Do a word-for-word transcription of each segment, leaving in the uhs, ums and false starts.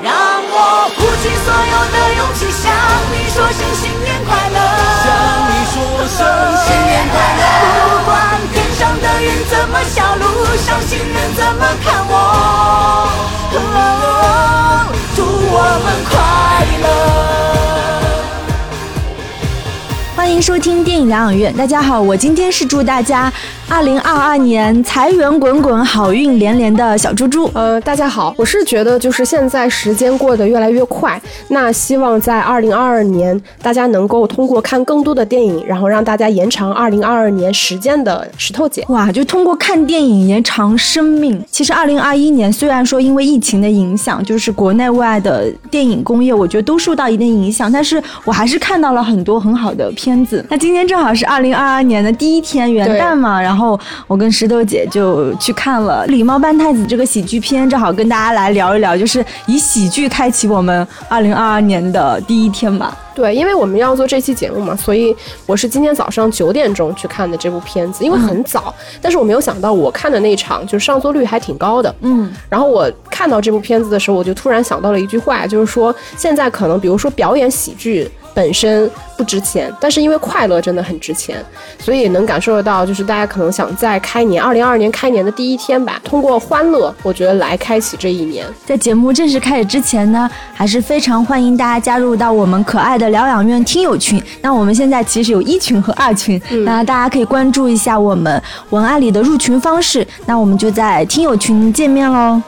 让我鼓起所有的勇气向你说声新年快乐，向你说声新年快乐。不管天上的云怎么笑，路上行人怎么看我，哦，祝我们快乐。欢迎收听电影养养院，大家好，我今天是祝大家二零二二年财源滚滚好运连连的小猪猪。呃，大家好，我是觉得就是现在时间过得越来越快，那希望在二零二二年大家能够通过看更多的电影，然后让大家延长二零二二年时间的石头姐。哇，就通过看电影延长生命。其实二零二一年虽然说因为疫情的影响，就是国内外的电影工业我觉得都受到一定影响，但是我还是看到了很多很好的片子。那今天正好是二零二二年的第一天元旦嘛，然后。然后我跟石头姐就去看了《狸猫扮太子》这个喜剧片，正好跟大家来聊一聊，就是以喜剧开启我们二零二二年的第一天吧。对，因为我们要做这期节目嘛，所以我是今天早上九点钟去看的这部片子，因为很早、嗯、但是我没有想到我看的那一场就是上座率还挺高的。嗯，然后我看到这部片子的时候，我就突然想到了一句话，就是说现在可能比如说表演喜剧本身不值钱，但是因为快乐真的很值钱，所以能感受得到，就是大家可能想在开年二零二二年开年的第一天吧，通过欢乐我觉得来开启这一年。在节目正式开始之前呢，还是非常欢迎大家加入到我们可爱的疗养院听友群。那我们现在其实有一群和二群、嗯、那大家可以关注一下我们文案里的入群方式，那我们就在听友群见面咯。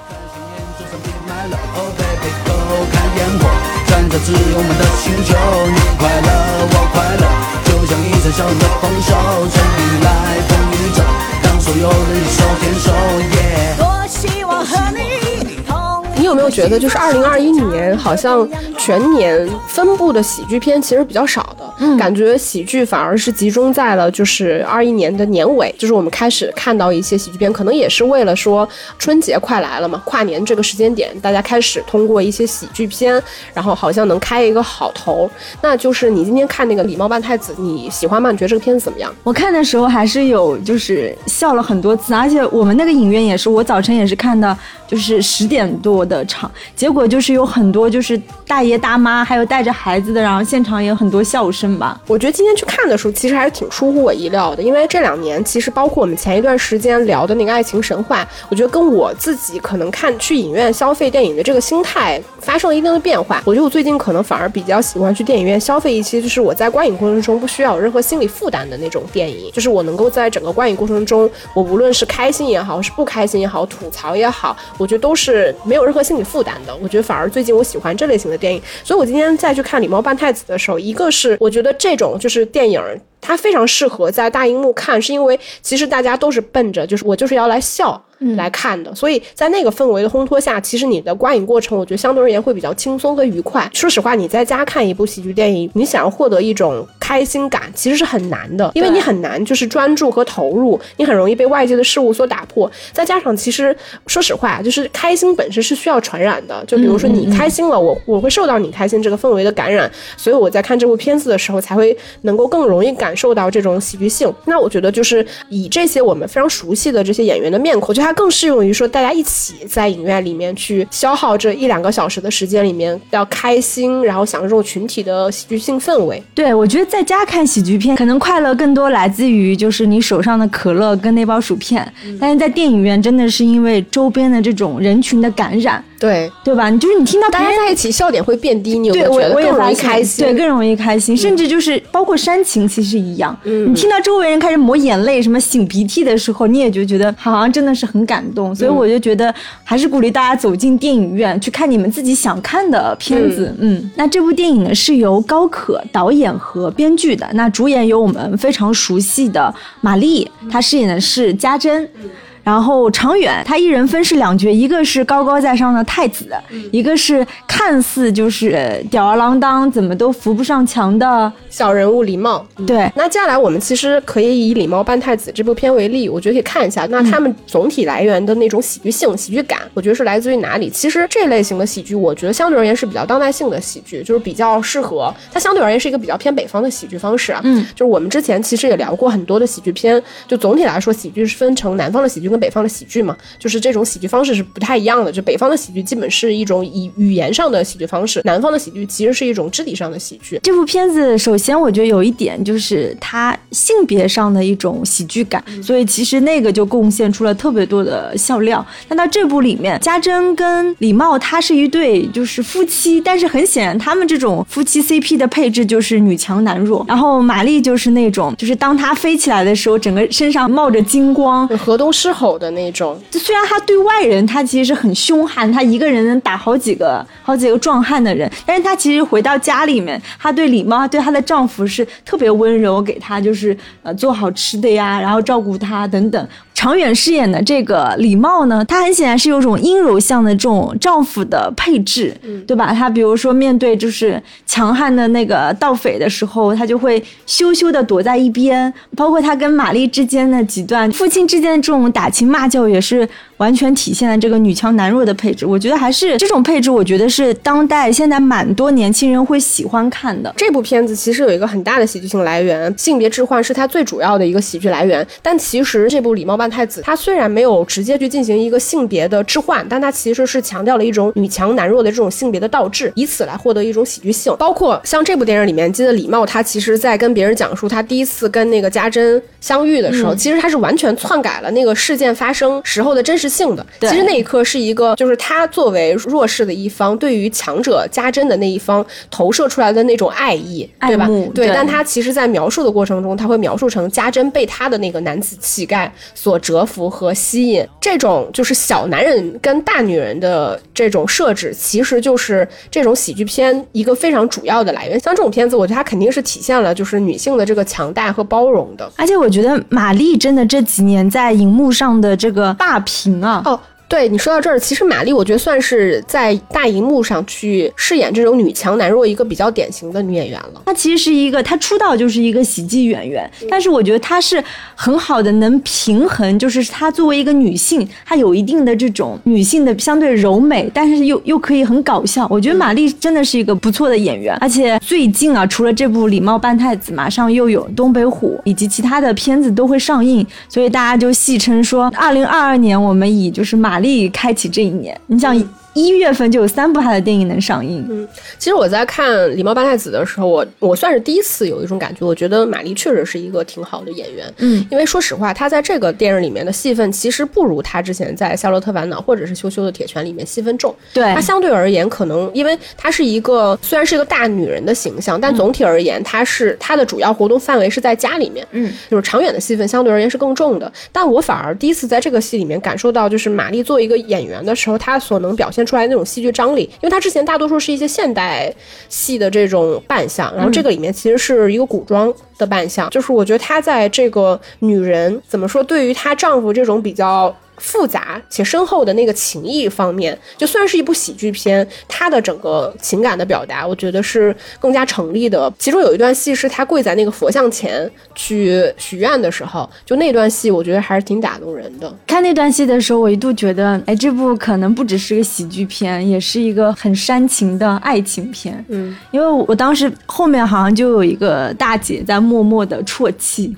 这是我们的星球，你快乐我快乐，就像一阵笑容的丰收，春雨来风雨走，当所有人一手牵手，耶、yeah、多希望和你同。你有没有觉得就是二零二一年好像全年分布的喜剧片其实比较少的、嗯、感觉喜剧反而是集中在了就是二一年的年尾，就是我们开始看到一些喜剧片，可能也是为了说春节快来了嘛，跨年这个时间点大家开始通过一些喜剧片，然后好像能开一个好头。那就是你今天看那个《狸猫扮太子》，你喜欢吗？你觉得这个片子怎么样？我看的时候还是有就是笑了很多次，而且我们那个影院也是，我早晨也是看的就是十点多的场，结果就是有很多就是大爷大妈还有带着孩子的，然后现场也有很多笑声吧。我觉得今天去看的时候其实还是挺出乎我意料的，因为这两年其实包括我们前一段时间聊的那个《爱情神话》，我觉得跟我自己可能看去影院消费电影的这个心态发生了一定的变化。我觉得我最近可能反而比较喜欢去电影院消费一些就是我在观影过程中不需要有任何心理负担的那种电影，就是我能够在整个观影过程中，我无论是开心也好是不开心也好吐槽也好，我觉得都是没有任何心理负担的。我觉得反而最近我喜欢这类型的电影，所以我今天再去看《狸猫扮太子》的时候，一个是我觉得这种就是电影它非常适合在大荧幕看，是因为其实大家都是奔着就是我就是要来笑来看的、嗯、所以在那个氛围的烘托下，其实你的观影过程我觉得相对而言会比较轻松和愉快。说实话，你在家看一部喜剧电影，你想要获得一种开心感其实是很难的，因为你很难就是专注和投入，你很容易被外界的事物所打破。再加上其实说实话，就是开心本身是需要传染的，就比如说你开心了、嗯、我我会受到你开心这个氛围的感染，所以我在看这部片子的时候才会能够更容易感受到这种喜剧性。那我觉得就是以这些我们非常熟悉的这些演员的面孔，就它更适用于说大家一起在影院里面去消耗这一两个小时的时间里面要开心，然后享受群体的喜剧性氛围。对，我觉得在家看喜剧片可能快乐更多来自于就是你手上的可乐跟那包薯片、嗯、但是在电影院真的是因为周边的这种人群的感染，对对吧，你就是你听到大家在一起笑点会变低，你有没有觉得更容易开心？对，更容易开心、嗯、甚至就是包括煽情其实一样、嗯、你听到周围人开始抹眼泪什么擤鼻涕的时候，你也就觉得好像真的是很感动。所以我就觉得还是鼓励大家走进电影院、嗯、去看你们自己想看的片子。 嗯, 嗯，那这部电影呢是由高可导演和编剧的，那主演有我们非常熟悉的马丽，她饰演的是家珍、嗯嗯，然后常远他一人分饰两角，一个是高高在上的太子、嗯、一个是看似就是吊儿郎当怎么都扶不上墙的小人物狸猫、嗯、对。那接下来我们其实可以以《狸猫扮太子》这部片为例，我觉得可以看一下那他们总体来源的那种喜剧性喜剧感我觉得是来自于哪里。其实这类型的喜剧我觉得相对而言是比较当代性的喜剧，就是比较适合它相对而言是一个比较偏北方的喜剧方式啊。嗯，就是我们之前其实也聊过很多的喜剧片，就总体来说喜剧是分成南方的喜剧跟北方的喜剧嘛，就是这种喜剧方式是不太一样的，就北方的喜剧基本是一种以语言上的喜剧方式，南方的喜剧其实是一种肢体上的喜剧。这部片子首先我觉得有一点就是它性别上的一种喜剧感，嗯，所以其实那个就贡献出了特别多的笑料。那到这部里面，家珍跟李茂他是一对就是夫妻，但是很显然他们这种夫妻 C P 的配置就是女强男弱，然后玛丽就是那种就是当她飞起来的时候整个身上冒着金光，河东狮吼的那种，虽然她对外人她其实是很凶悍，她一个人能打好几个好几个壮汉的人，但是她其实回到家里面，她对李茂对她的丈夫是特别温柔，给她就是呃做好吃的呀，然后照顾她等等。常远饰演的这个李茂呢，他很显然是有种阴柔向的这种丈夫的配置，嗯，对吧，他比如说面对就是强悍的那个盗匪的时候，他就会羞羞的躲在一边，包括他跟玛丽之间的几段父亲之间的这种打情骂叫也是完全体现了这个女强男弱的配置。我觉得还是这种配置，我觉得是当代现在蛮多年轻人会喜欢看的。这部片子其实有一个很大的喜剧性来源，性别置换是它最主要的一个喜剧来源，但其实这部李茂扮太子它虽然没有直接去进行一个性别的置换，但它其实是强调了一种女强男弱的这种性别的倒置，以此来获得一种喜剧性。包括像这部电影里面，记得李茂他其实在跟别人讲述他第一次跟那个家珍相遇的时候，嗯，其实他是完全篡改了那个事件发生时候的真实性的。其实那一刻是一个就是他作为弱势的一方对于强者家珍的那一方投射出来的那种爱意，对吧？ 对, 对，但他其实在描述的过程中，他会描述成家珍被他的那个男子气概所折服和吸引。这种就是小男人跟大女人的这种设置，其实就是这种喜剧片一个非常主要的来源。像这种片子我觉得它肯定是体现了就是女性的这个强大和包容的。而且我觉得玛丽真的这几年在荧幕上的这个霸屏啊，哦对，你说到这儿，其实玛丽我觉得算是在大荧幕上去饰演这种女强男弱一个比较典型的女演员了。她其实是一个，她出道就是一个喜剧演员，但是我觉得她是很好的能平衡，就是她作为一个女性，她有一定的这种女性的相对柔美，但是又又可以很搞笑。我觉得玛丽真的是一个不错的演员，而且最近啊，除了这部《李茂扮太子》，马上又有《东北虎》以及其他的片子都会上映，所以大家就戏称说，二零二二年我们以就是玛丽玛丽开启这一年，你想一月份就有三部他的电影能上映。嗯，其实我在看《李茂扮太子》的时候，我我算是第一次有一种感觉，我觉得玛丽确实是一个挺好的演员。嗯，因为说实话，她在这个电影里面的戏份其实不如她之前在《夏洛特烦恼》或者是《羞羞的铁拳》里面戏份重。对，她相对而言，可能因为她是一个虽然是一个大女人的形象，但总体而言，她是她的主要活动范围是在家里面。嗯，就是长远的戏份相对而言是更重的。但我反而第一次在这个戏里面感受到，就是玛丽作为一个演员的时候，她所能表现出来那种戏剧张力。因为他之前大多数是一些现代戏的这种扮相，然后这个里面其实是一个古装的扮相，就是我觉得他在这个女人怎么说，对于她丈夫这种比较复杂且深厚的那个情谊方面，就虽然是一部喜剧片，它的整个情感的表达我觉得是更加成立的。其中有一段戏是他跪在那个佛像前去许愿的时候，就那段戏我觉得还是挺打动人的。看那段戏的时候，我一度觉得哎，这部可能不只是个喜剧片，也是一个很煽情的爱情片。嗯，因为我当时后面好像就有一个大姐在默默的啜泣，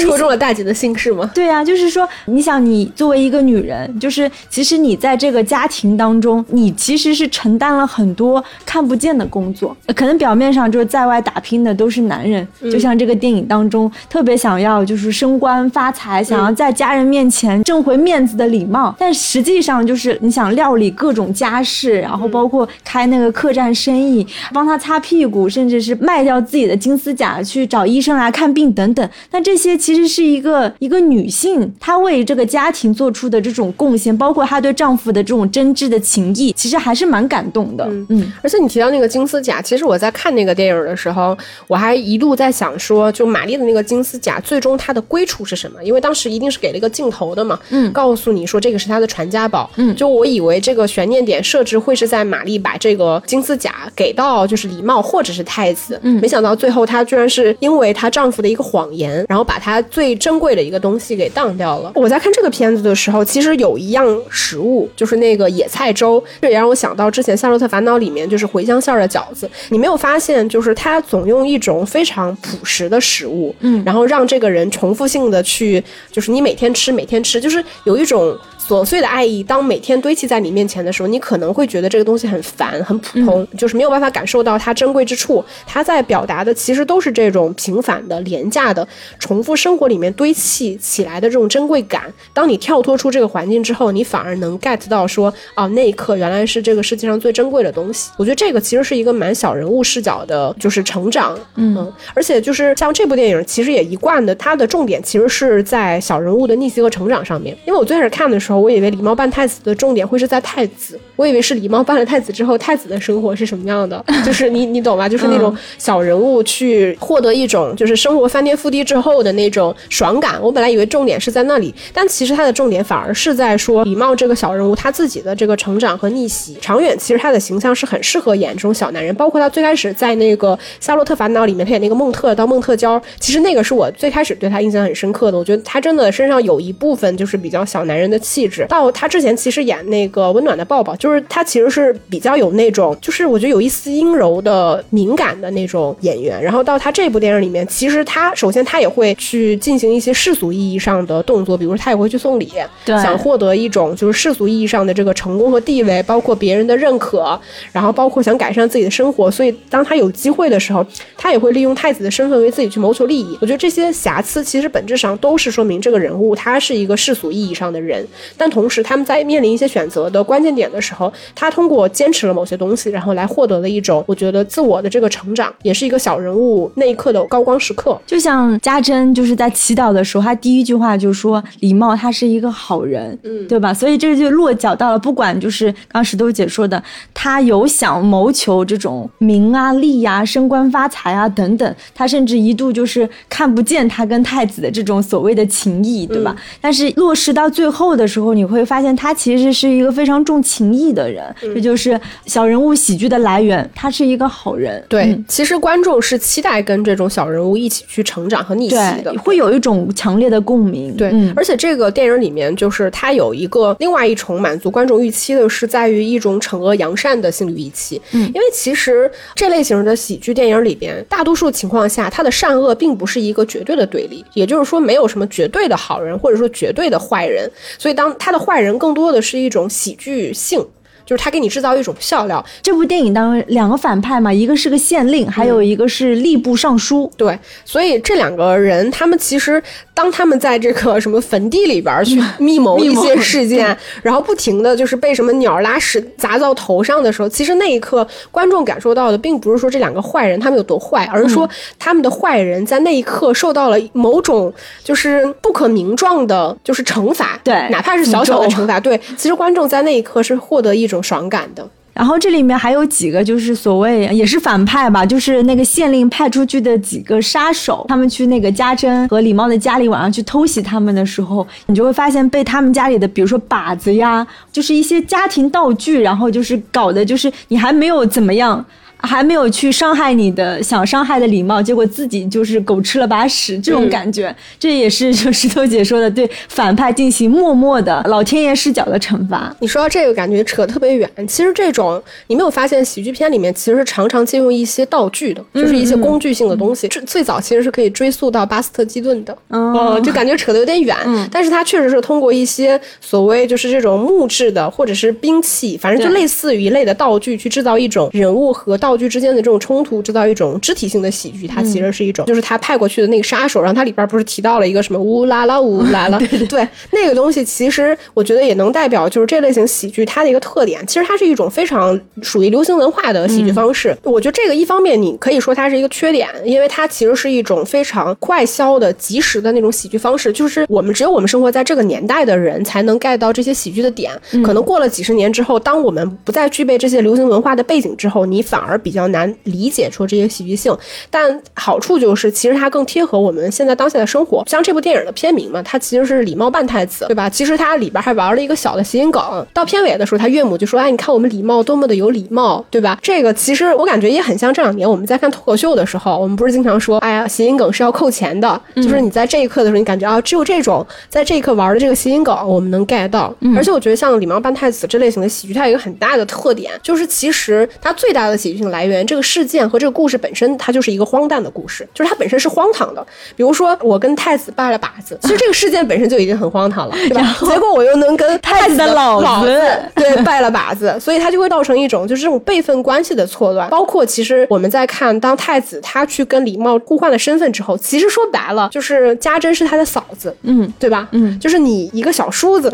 戳中了大姐的心事吗？对啊，就是说你像你作为一个女人，就是其实你在这个家庭当中，你其实是承担了很多看不见的工作，可能表面上就是在外打拼的都是男人，嗯，就像这个电影当中特别想要就是升官发财，想要在家人面前挣回面子的礼貌，嗯，但实际上就是你想料理各种家事，然后包括开那个客栈生意，帮他擦屁股，甚至是卖掉自己的金丝甲去找医生来看病等等。那这些其实是一个一个女性她为这个这个家庭做出的这种贡献，包括她对丈夫的这种真挚的情谊，其实还是蛮感动的。嗯嗯，而且你提到那个金丝甲，其实我在看那个电影的时候，我还一度在想说，就玛丽的那个金丝甲最终她的归处是什么？因为当时一定是给了一个镜头的嘛，嗯，告诉你说这个是她的传家宝。嗯，就我以为这个悬念点设置会是在玛丽把这个金丝甲给到就是李茂或者是太子，嗯，没想到最后她居然是因为她丈夫的一个谎言，然后把她最珍贵的一个东西给当掉了。我在在看这个片子的时候，其实有一样食物就是那个野菜粥，这也让我想到之前《夏洛特烦恼》里面就是茴香馅的饺子，你没有发现就是它总用一种非常朴实的食物，嗯，然后让这个人重复性的去就是你每天吃每天吃，就是有一种琐碎的爱意，当每天堆砌在你面前的时候，你可能会觉得这个东西很烦很普通，嗯，就是没有办法感受到它珍贵之处，它在表达的其实都是这种平凡的廉价的重复生活里面堆砌起来的这种珍贵感，当你跳脱出这个环境之后，你反而能 get 到说啊，那一刻原来是这个世界上最珍贵的东西。我觉得这个其实是一个蛮小人物视角的就是成长， 嗯, 嗯而且就是像这部电影其实也一贯的它的重点其实是在小人物的逆袭和成长上面，因为我最开始看的时候我以为狸猫扮太子的重点会是在太子，我以为是狸猫扮了太子之后太子的生活是什么样的，就是你你懂吧，就是那种小人物去获得一种就是生活翻天覆地之后的那种爽感，我本来以为重点是在那里，但其实它的重点反而是在说狸猫这个小人物他自己的这个成长和逆袭，长远其实他的形象是很适合演这种小男人，包括他最开始在那个《夏洛特烦恼》里面他演那个孟特到孟特娇，其实那个是我最开始对他印象很深刻的，我觉得他真的身上有一部分就是比较小男人的气质，到他之前其实演那个《温暖的抱抱》，就是他其实是比较有那种就是我觉得有一丝阴柔的敏感的那种演员，然后到他这部电影里面其实他首先他也会去进行一些世俗意义上的动作，比如他也会去送礼，想获得一种就是世俗意义上的这个成功和地位，包括别人的认可，然后包括想改善自己的生活，所以当他有机会的时候他也会利用太子的身份为自己去谋求利益，我觉得这些瑕疵其实本质上都是说明这个人物他是一个世俗意义上的人，但同时他们在面临一些选择的关键点的时候，他通过坚持了某些东西然后来获得了一种我觉得自我的这个成长，也是一个小人物那一刻的高光时刻。就像家珍就是在祈祷的时候他第一句话就说狸猫他是一个好人，嗯，对吧，所以这就落脚到了不管就是刚石头姐说的他有想谋求这种名啊利啊升官发财啊等等，他甚至一度就是看不见他跟太子的这种所谓的情谊，对吧，嗯，但是落实到最后的时候你会发现他其实是一个非常重情义的人，嗯，这就是小人物喜剧的来源，他是一个好人，对，嗯，其实观众是期待跟这种小人物一起去成长和逆袭的，会有一种强烈的共鸣，对，嗯，而且这个电影里面就是它有一个另外一重满足观众预期的是在于一种惩恶扬善的心理预期，嗯，因为其实这类型的喜剧电影里边大多数情况下它的善恶并不是一个绝对的对立，也就是说没有什么绝对的好人或者说绝对的坏人，所以当它的坏人更多的是一种喜剧性，就是他给你制造一种笑料。这部电影当中两个反派嘛，一个是个县令，还有一个是吏部尚书，嗯，对，所以这两个人他们其实当他们在这个什么坟地里边去密谋一些事件，嗯，然后不停的就是被什么鸟拉屎砸到头上的时候，其实那一刻观众感受到的并不是说这两个坏人他们有多坏，而是说他们的坏人在那一刻受到了某种就是不可名状的就是惩罚，对，哪怕是小小的惩罚，对，其实观众在那一刻是获得一种爽感的。然后这里面还有几个就是所谓也是反派吧，就是那个县令派出去的几个杀手，他们去那个家珍和狸猫的家里晚上去偷袭他们的时候，你就会发现被他们家里的比如说靶子呀，就是一些家庭道具，然后就是搞的就是你还没有怎么样，还没有去伤害你的想伤害的狸猫，结果自己就是狗吃了把屎，这种感觉，嗯，这也是就石头姐说的对反派进行默默的老天爷视角的惩罚。你说到这个感觉扯特别远，其实这种你没有发现喜剧片里面其实常常借用一些道具的，就是一些工具性的东西，嗯，最早其实是可以追溯到巴斯特基顿的，哦，就感觉扯得有点远，嗯，但是它确实是通过一些所谓就是这种木质的或者是兵器，反正就类似于一类的道具去制造一种人物和道具之间的这种冲突，制造一种肢体性的喜剧，它其实是一种，嗯，就是他派过去的那个杀手，然后他里边不是提到了一个什么乌拉拉乌拉拉，对, 对, 对，那个东西其实我觉得也能代表就是这类型喜剧它的一个特点，其实它是一种非常属于流行文化的喜剧方式，嗯，我觉得这个一方面你可以说它是一个缺点，因为它其实是一种非常快消的及时的那种喜剧方式，就是我们只有我们生活在这个年代的人才能 get 到这些喜剧的点，嗯，可能过了几十年之后，当我们不再具备这些流行文化的背景之后，你反而而比较难理解出这些戏剧性。但好处就是其实它更贴合我们现在当下的生活，像这部电影的片名嘛，它其实是礼貌办太子，对吧？其实它里边还玩了一个小的谐音梗，到片尾的时候他岳母就说，哎，你看我们礼貌多么的有礼貌，对吧？这个其实我感觉也很像这两年我们在看脱口秀的时候，我们不是经常说，哎呀，谐音梗是要扣钱的，嗯、就是你在这一刻的时候，你感觉啊，只有这种在这一刻玩的这个谐音梗我们能 get 到。嗯、而且我觉得像礼貌办太子这类型的喜剧，它有一个很大的特点，就是其实它最大的喜剧性来源，这个事件和这个故事本身，它就是一个荒诞的故事，就是它本身是荒唐的。比如说我跟太子拜了把子，其实这个事件本身就已经很荒唐了，对吧？结果我又能跟太子的老子对拜了把子，所以它就会造成一种就是这种辈分关系的错乱。包括其实我们在看，当太子他去跟礼貌互换了身份之后，其实说白了就是家珍是他的嫂子，嗯，对吧？嗯，就是你一个小叔子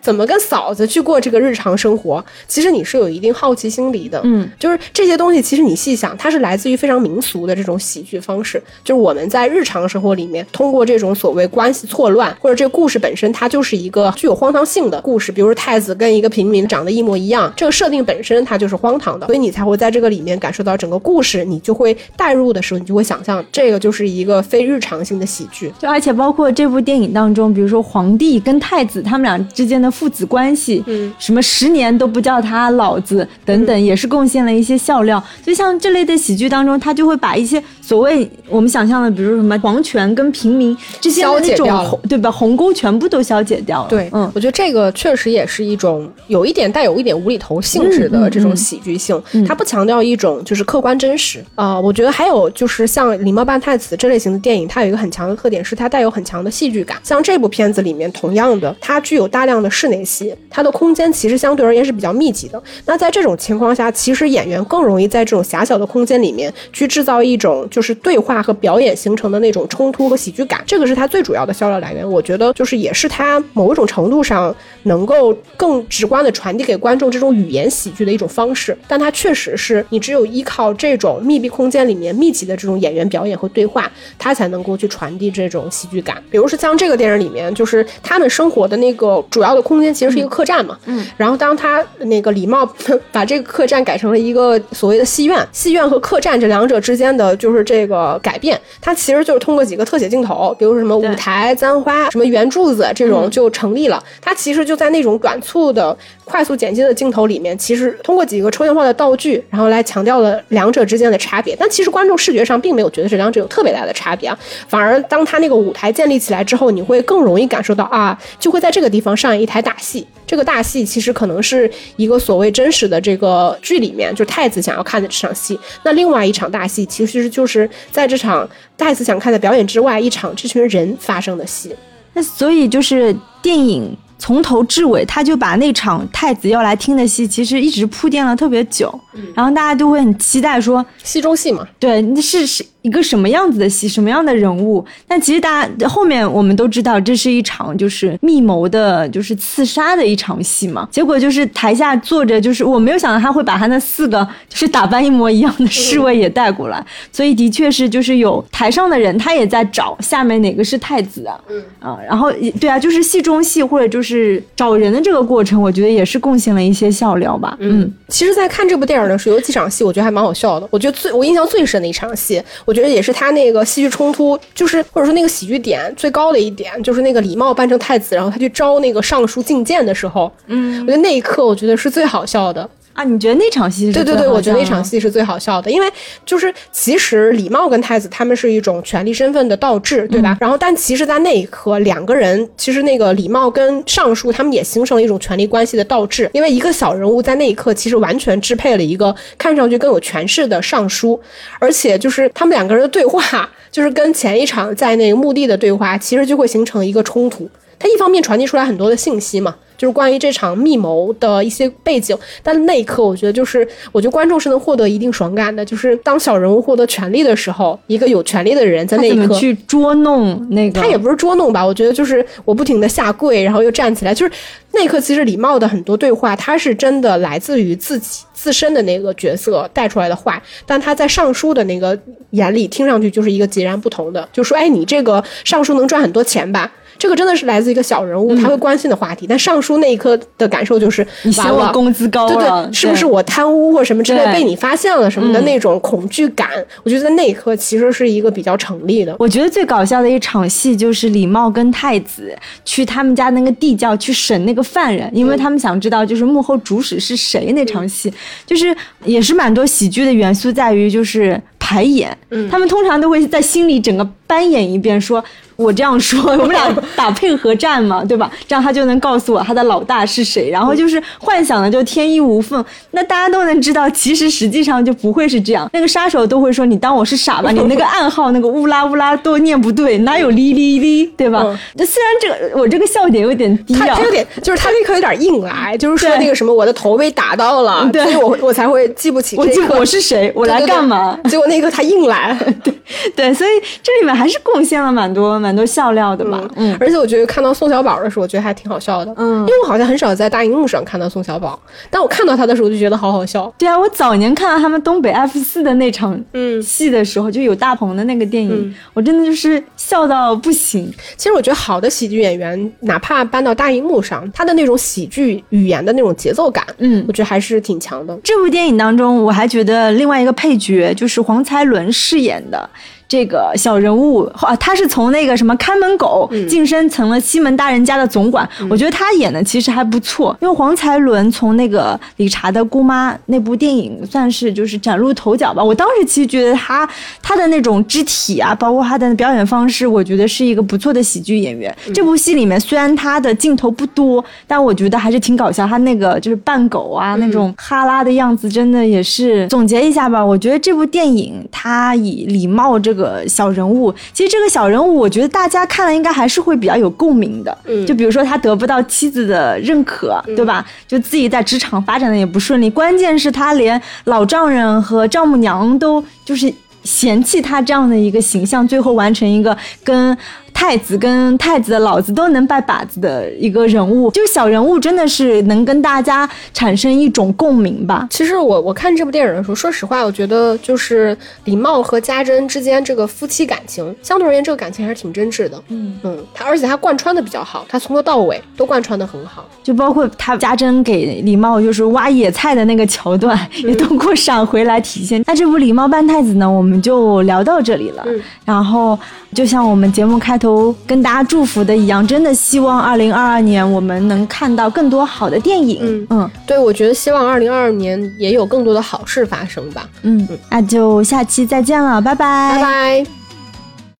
怎么跟嫂子去过这个日常生活，其实你是有一定好奇心理的。嗯，就是这些东西其实你细想，它是来自于非常民俗的这种喜剧方式，就是我们在日常生活里面通过这种所谓关系错乱，或者这个故事本身它就是一个具有荒唐性的故事，比如说太子跟一个平民长得一模一样，这个设定本身它就是荒唐的，所以你才会在这个里面感受到整个故事，你就会带入的时候你就会想象这个就是一个非日常性的喜剧。就而且包括这部电影当中，比如说皇帝跟太子他们俩之间的父子关系，嗯，什么十年都不叫他老子等等，也是贡献了一些笑料。嗯、就像这类的喜剧当中，他就会把一些所谓我们想象的，比如什么皇权跟平民之间的那种，对吧？鸿沟全部都消解掉了。对，嗯，我觉得这个确实也是一种有一点带有一点无厘头性质的这种喜剧性，嗯嗯嗯、它不强调一种就是客观真实啊、呃。我觉得还有就是像《礼貌办太子》这类型的电影，它有一个很强的特点是它带有很强的戏剧感。像这部片子里面，同样的，它具有大量的室内戏，它的空间其实相对而言是比较密集的。那在这种情况下，其实演员更容易在这种狭小的空间里面去制造一种就是对话和表演形成的那种冲突和喜剧感，这个是它最主要的笑料来源。我觉得就是也是它某一种程度上能够更直观的传递给观众这种语言喜剧的一种方式，但它确实是你只有依靠这种密闭空间里面密集的这种演员表演和对话，它才能够去传递这种喜剧感。比如说像这个电影里面，就是他们生活的那个主要的空间其实是一个客栈嘛，嗯，然后当他那个礼貌把这个客栈改成了一个所谓的戏院，戏院和客栈这两者之间的就是这个改变，它其实就是通过几个特写镜头，比如说什么舞台、簪花、什么圆柱子这种就成立了。嗯、它其实就在那种短促的快速剪接的镜头里面，其实通过几个抽象化的道具，然后来强调了两者之间的差别。但其实观众视觉上并没有觉得这两者有特别大的差别啊，反而当它那个舞台建立起来之后，你会更容易感受到啊，就会在这个地方上演一台大戏。这个大戏其实可能是一个所谓真实的这个剧里面，就是太子想要看的这场戏。那另外一场大戏其实就是在这场太子想看的表演之外，一场这群人发生的戏。那所以就是电影从头至尾，他就把那场太子要来听的戏其实一直铺垫了特别久，嗯、然后大家就会很期待说戏中戏嘛，对，是是一个什么样子的戏，什么样的人物。但其实大家后面我们都知道，这是一场就是密谋的，就是刺杀的一场戏嘛。结果就是台下坐着，就是我没有想到他会把他那四个就是打扮一模一样的侍卫也带过来，嗯、所以的确是就是有台上的人他也在找下面哪个是太子啊，嗯啊，然后对啊，就是戏中戏或者就是是找人的这个过程，我觉得也是贡献了一些笑料吧。嗯，其实在看这部电影的时候有几场戏我觉得还蛮好笑的。我觉得最我印象最深的一场戏，我觉得也是他那个戏剧冲突，就是或者说那个喜剧点最高的一点，就是那个礼貌扮成太子，然后他去招那个尚书觐见的时候，嗯，我觉得那一刻我觉得是最好笑的啊。你觉得那场戏是最好笑的？对对对，我觉得那场戏是最好笑的，因为就是其实礼貌跟太子他们是一种权力身份的倒置，对吧？嗯、然后但其实在那一刻两个人，其实那个礼貌跟尚书他们也形成了一种权力关系的倒置，因为一个小人物在那一刻其实完全支配了一个看上去更有权势的尚书，而且就是他们两个人的对话，就是跟前一场在那个墓地的对话其实就会形成一个冲突。它一方面传递出来很多的信息嘛，就是关于这场密谋的一些背景，但那一刻我觉得就是我觉得观众是能获得一定爽感的，就是当小人物获得权力的时候，一个有权力的人在那一刻他怎么去捉弄那个，他也不是捉弄吧，我觉得就是我不停的下跪然后又站起来，就是那一刻其实礼貌的很多对话他是真的来自于自己自身的那个角色带出来的话，但他在尚书的那个眼里听上去就是一个截然不同的，就说哎，你这个尚书能赚很多钱吧，这个真的是来自一个小人物、嗯、他会关心的话题。但上书那一刻的感受就是你嫌我工资高了，对对，是不是我贪污或什么之类被你发现了什么的那种恐惧感、嗯、我觉得那一刻其实是一个比较成立的。我觉得最搞笑的一场戏就是李茂跟太子去他们家那个地窖去审那个犯人，因为他们想知道就是幕后主使是谁那场戏、嗯、就是也是蛮多喜剧的元素在于就是排演、嗯、他们通常都会在心里整个扮演一遍，说我这样说我们俩打配合战嘛，对吧，这样他就能告诉我他的老大是谁，然后就是幻想的就天衣无缝，那大家都能知道其实实际上就不会是这样。那个杀手都会说你当我是傻吧，你那个暗号那个乌拉乌拉都念不对，哪有哩哩哩，对吧、嗯、虽然这个我这个笑点有点低啊，他有点就是他那刻有点硬来，就是说那个什么我的头被打到了，对，所以我我才会记不起这一刻 我, 我是谁我来干嘛，对对对，结果那个他硬来对对，所以这里面还是贡献了蛮多蛮多笑料的吧、嗯嗯、而且我觉得看到宋小宝的时候我觉得还挺好笑的，嗯，因为我好像很少在大荧幕上看到宋小宝，但我看到他的时候就觉得好好笑。对啊，我早年看到他们东北 F 四 的那场戏的时候、嗯、就有大鹏的那个电影、嗯、我真的就是笑到不行。其实我觉得好的喜剧演员哪怕搬到大荧幕上，他的那种喜剧语言的那种节奏感，嗯，我觉得还是挺强的。这部电影当中我还觉得另外一个配角就是黄才伦饰演的这个小人物啊，他是从那个什么看门狗晋升成了西门大人家的总管、嗯、我觉得他演的其实还不错，因为黄才伦从那个理查的姑妈那部电影算是就是崭露头角吧。我当时其实觉得他他的那种肢体啊，包括他的表演方式，我觉得是一个不错的喜剧演员、嗯、这部戏里面虽然他的镜头不多，但我觉得还是挺搞笑，他那个就是扮狗啊、嗯、那种哈拉的样子真的也是。总结一下吧，我觉得这部电影他以礼貌这个这个小人物，其实这个小人物我觉得大家看了应该还是会比较有共鸣的、嗯、就比如说他得不到妻子的认可、嗯、对吧，就自己在职场发展的也不顺利，关键是他连老丈人和丈母娘都就是嫌弃他这样的一个形象，最后完成一个跟太子跟太子的老子都能拜把子的一个人物，就是小人物真的是能跟大家产生一种共鸣吧。其实我我看这部电影的时候，说实话，我觉得就是李茂和家珍之间这个夫妻感情，相对而言这个感情还是挺真挚的。嗯嗯，他而且他贯穿的比较好，他从头到尾都贯穿的很好，就包括他家珍给李茂就是挖野菜的那个桥段，嗯、也通过闪回来体现。那这部《李茂扮太子》呢，我们就聊到这里了。嗯、然后就像我们节目开头跟大家祝福的一样，真的希望二零二二年我们能看到更多好的电影。嗯嗯，对，我觉得希望二零二二年也有更多的好事发生吧。嗯，那就下期再见了，拜拜，拜拜。